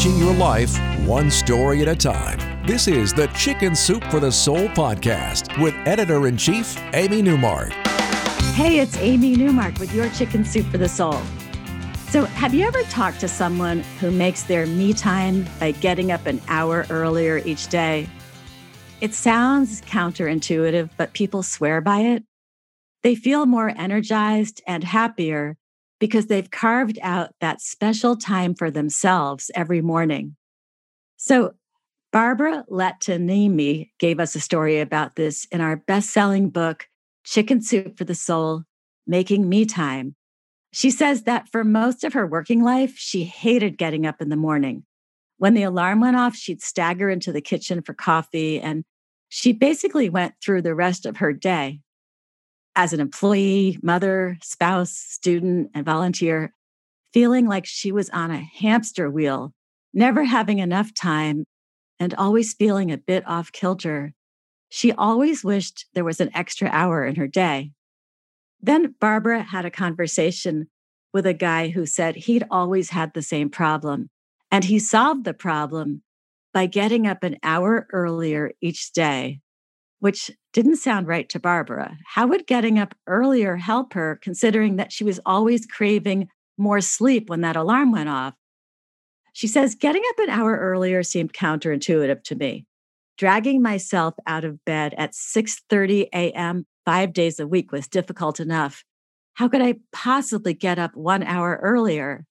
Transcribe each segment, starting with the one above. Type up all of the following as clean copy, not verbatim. changing your life one story at a time. This is the Chicken Soup for the Soul podcast with Editor-in-Chief Amy Newmark. Hey, it's Amy Newmark with your Chicken Soup for the Soul. So have you ever talked to someone who makes their me time by getting up an hour earlier each day? It sounds counterintuitive, but people swear by it. They feel more energized and happier because they've carved out that special time for themselves every morning. So Barbara Latanemi gave us a story about this in our best-selling book, Chicken Soup for the Soul, Making Me Time. She says that for most of her working life, she hated getting up in the morning. When the alarm went off, she'd stagger into the kitchen for coffee, and she basically went through the rest of her day. As an employee, mother, spouse, student, and volunteer, feeling like she was on a hamster wheel, never having enough time, and always feeling a bit off kilter. She always wished there was an extra hour in her day. Then Barbara had a conversation with a guy who said he'd always had the same problem, and he solved the problem by getting up an hour earlier each day, which didn't sound right to Barbara. How would getting up earlier help her, considering that she was always craving more sleep when that alarm went off? She says, getting up an hour earlier seemed counterintuitive to me. Dragging myself out of bed at 6:30 a.m. 5 days a week was difficult enough. How could I possibly get up 1 hour earlier?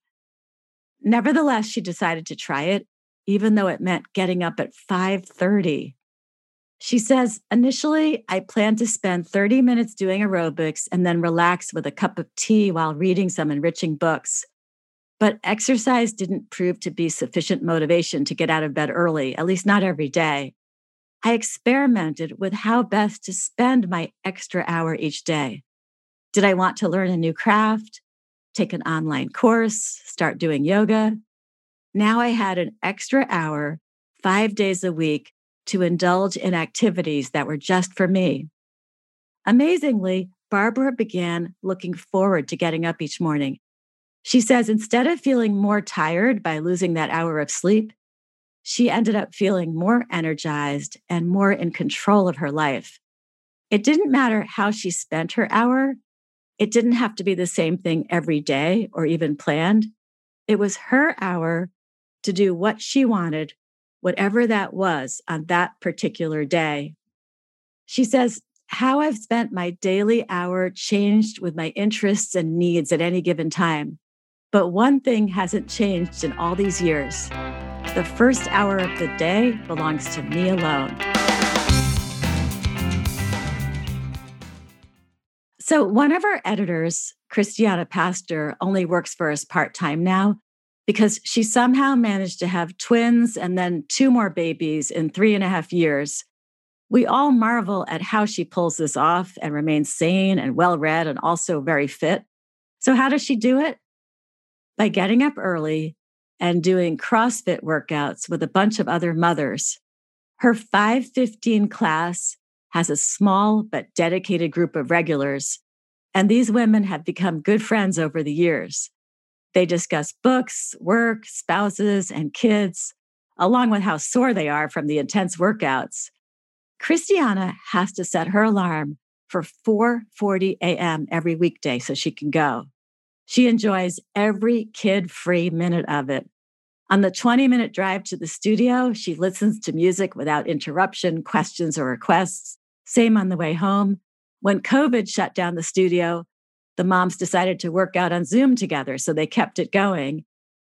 Nevertheless, she decided to try it, even though it meant getting up at 5:30. She says, initially, I planned to spend 30 minutes doing aerobics and then relax with a cup of tea while reading some enriching books. But exercise didn't prove to be sufficient motivation to get out of bed early, at least not every day. I experimented with how best to spend my extra hour each day. Did I want to learn a new craft, take an online course, start doing yoga? Now I had an extra hour, 5 days a week, to indulge in activities that were just for me. Amazingly, Barbara began looking forward to getting up each morning. She says instead of feeling more tired by losing that hour of sleep, she ended up feeling more energized and more in control of her life. It didn't matter how she spent her hour. It didn't have to be the same thing every day or even planned. It was her hour to do what she wanted, whatever that was on that particular day. She says, how I've spent my daily hour changed with my interests and needs at any given time. But one thing hasn't changed in all these years. The first hour of the day belongs to me alone. So one of our editors, Christiana Pastor, only works for us part-time now, because she somehow managed to have twins and then two more babies in 3.5 years. We all marvel at how she pulls this off and remains sane and well-read and also very fit. So how does she do it? By getting up early and doing CrossFit workouts with a bunch of other mothers. Her 5:15 class has a small but dedicated group of regulars, and these women have become good friends over the years. They discuss books, work, spouses, and kids, along with how sore they are from the intense workouts. Christiana has to set her alarm for 4:40 a.m. every weekday so she can go. She enjoys every kid-free minute of it. On the 20-minute drive to the studio, she listens to music without interruption, questions, or requests. Same on the way home. When COVID shut down the studio, the moms decided to work out on Zoom together, so they kept it going.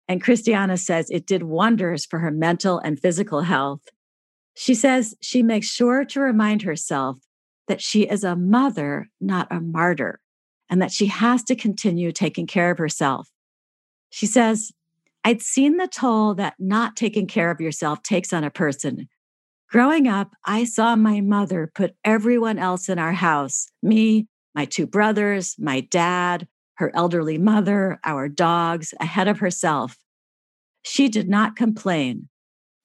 And Christiana says it did wonders for her mental and physical health. She says she makes sure to remind herself that she is a mother, not a martyr, and that she has to continue taking care of herself. She says, I'd seen the toll that not taking care of yourself takes on a person. Growing up, I saw my mother put everyone else in our house, me, my two brothers, my dad, her elderly mother, our dogs, ahead of herself. She did not complain,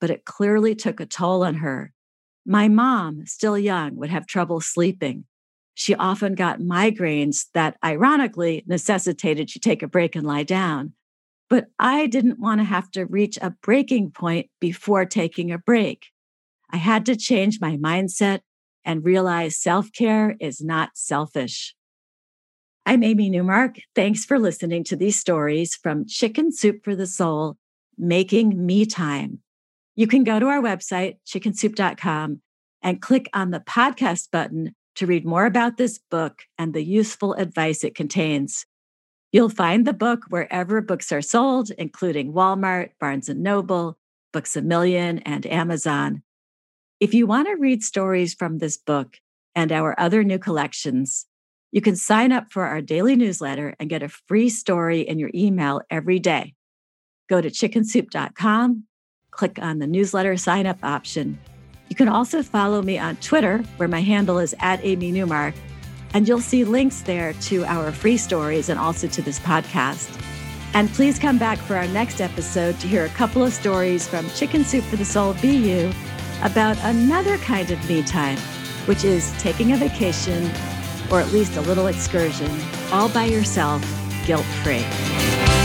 but it clearly took a toll on her. My mom, still young, would have trouble sleeping. She often got migraines that, ironically, necessitated she take a break and lie down. but I didn't want to have to reach a breaking point before taking a break. I had to change my mindset and realize self-care is not selfish. I'm Amy Newmark. Thanks for listening to these stories from Chicken Soup for the Soul, Making Me Time. You can go to our website, chickensoup.com, and click on the podcast button to read more about this book and the useful advice it contains. You'll find the book wherever books are sold, including Walmart, Barnes & Noble, Books A Million, and Amazon. If you want to read stories from this book and our other new collections, you can sign up for our daily newsletter and get a free story in your email every day. Go to chickensoup.com, click on the newsletter sign-up option. You can also follow me on Twitter, where my handle is @AmyNewmark, and you'll see links there to our free stories and also to this podcast. And please come back for our next episode to hear a couple of stories from Chicken Soup for the Soul BU about another kind of me time, which is taking a vacation or at least a little excursion all by yourself, guilt-free.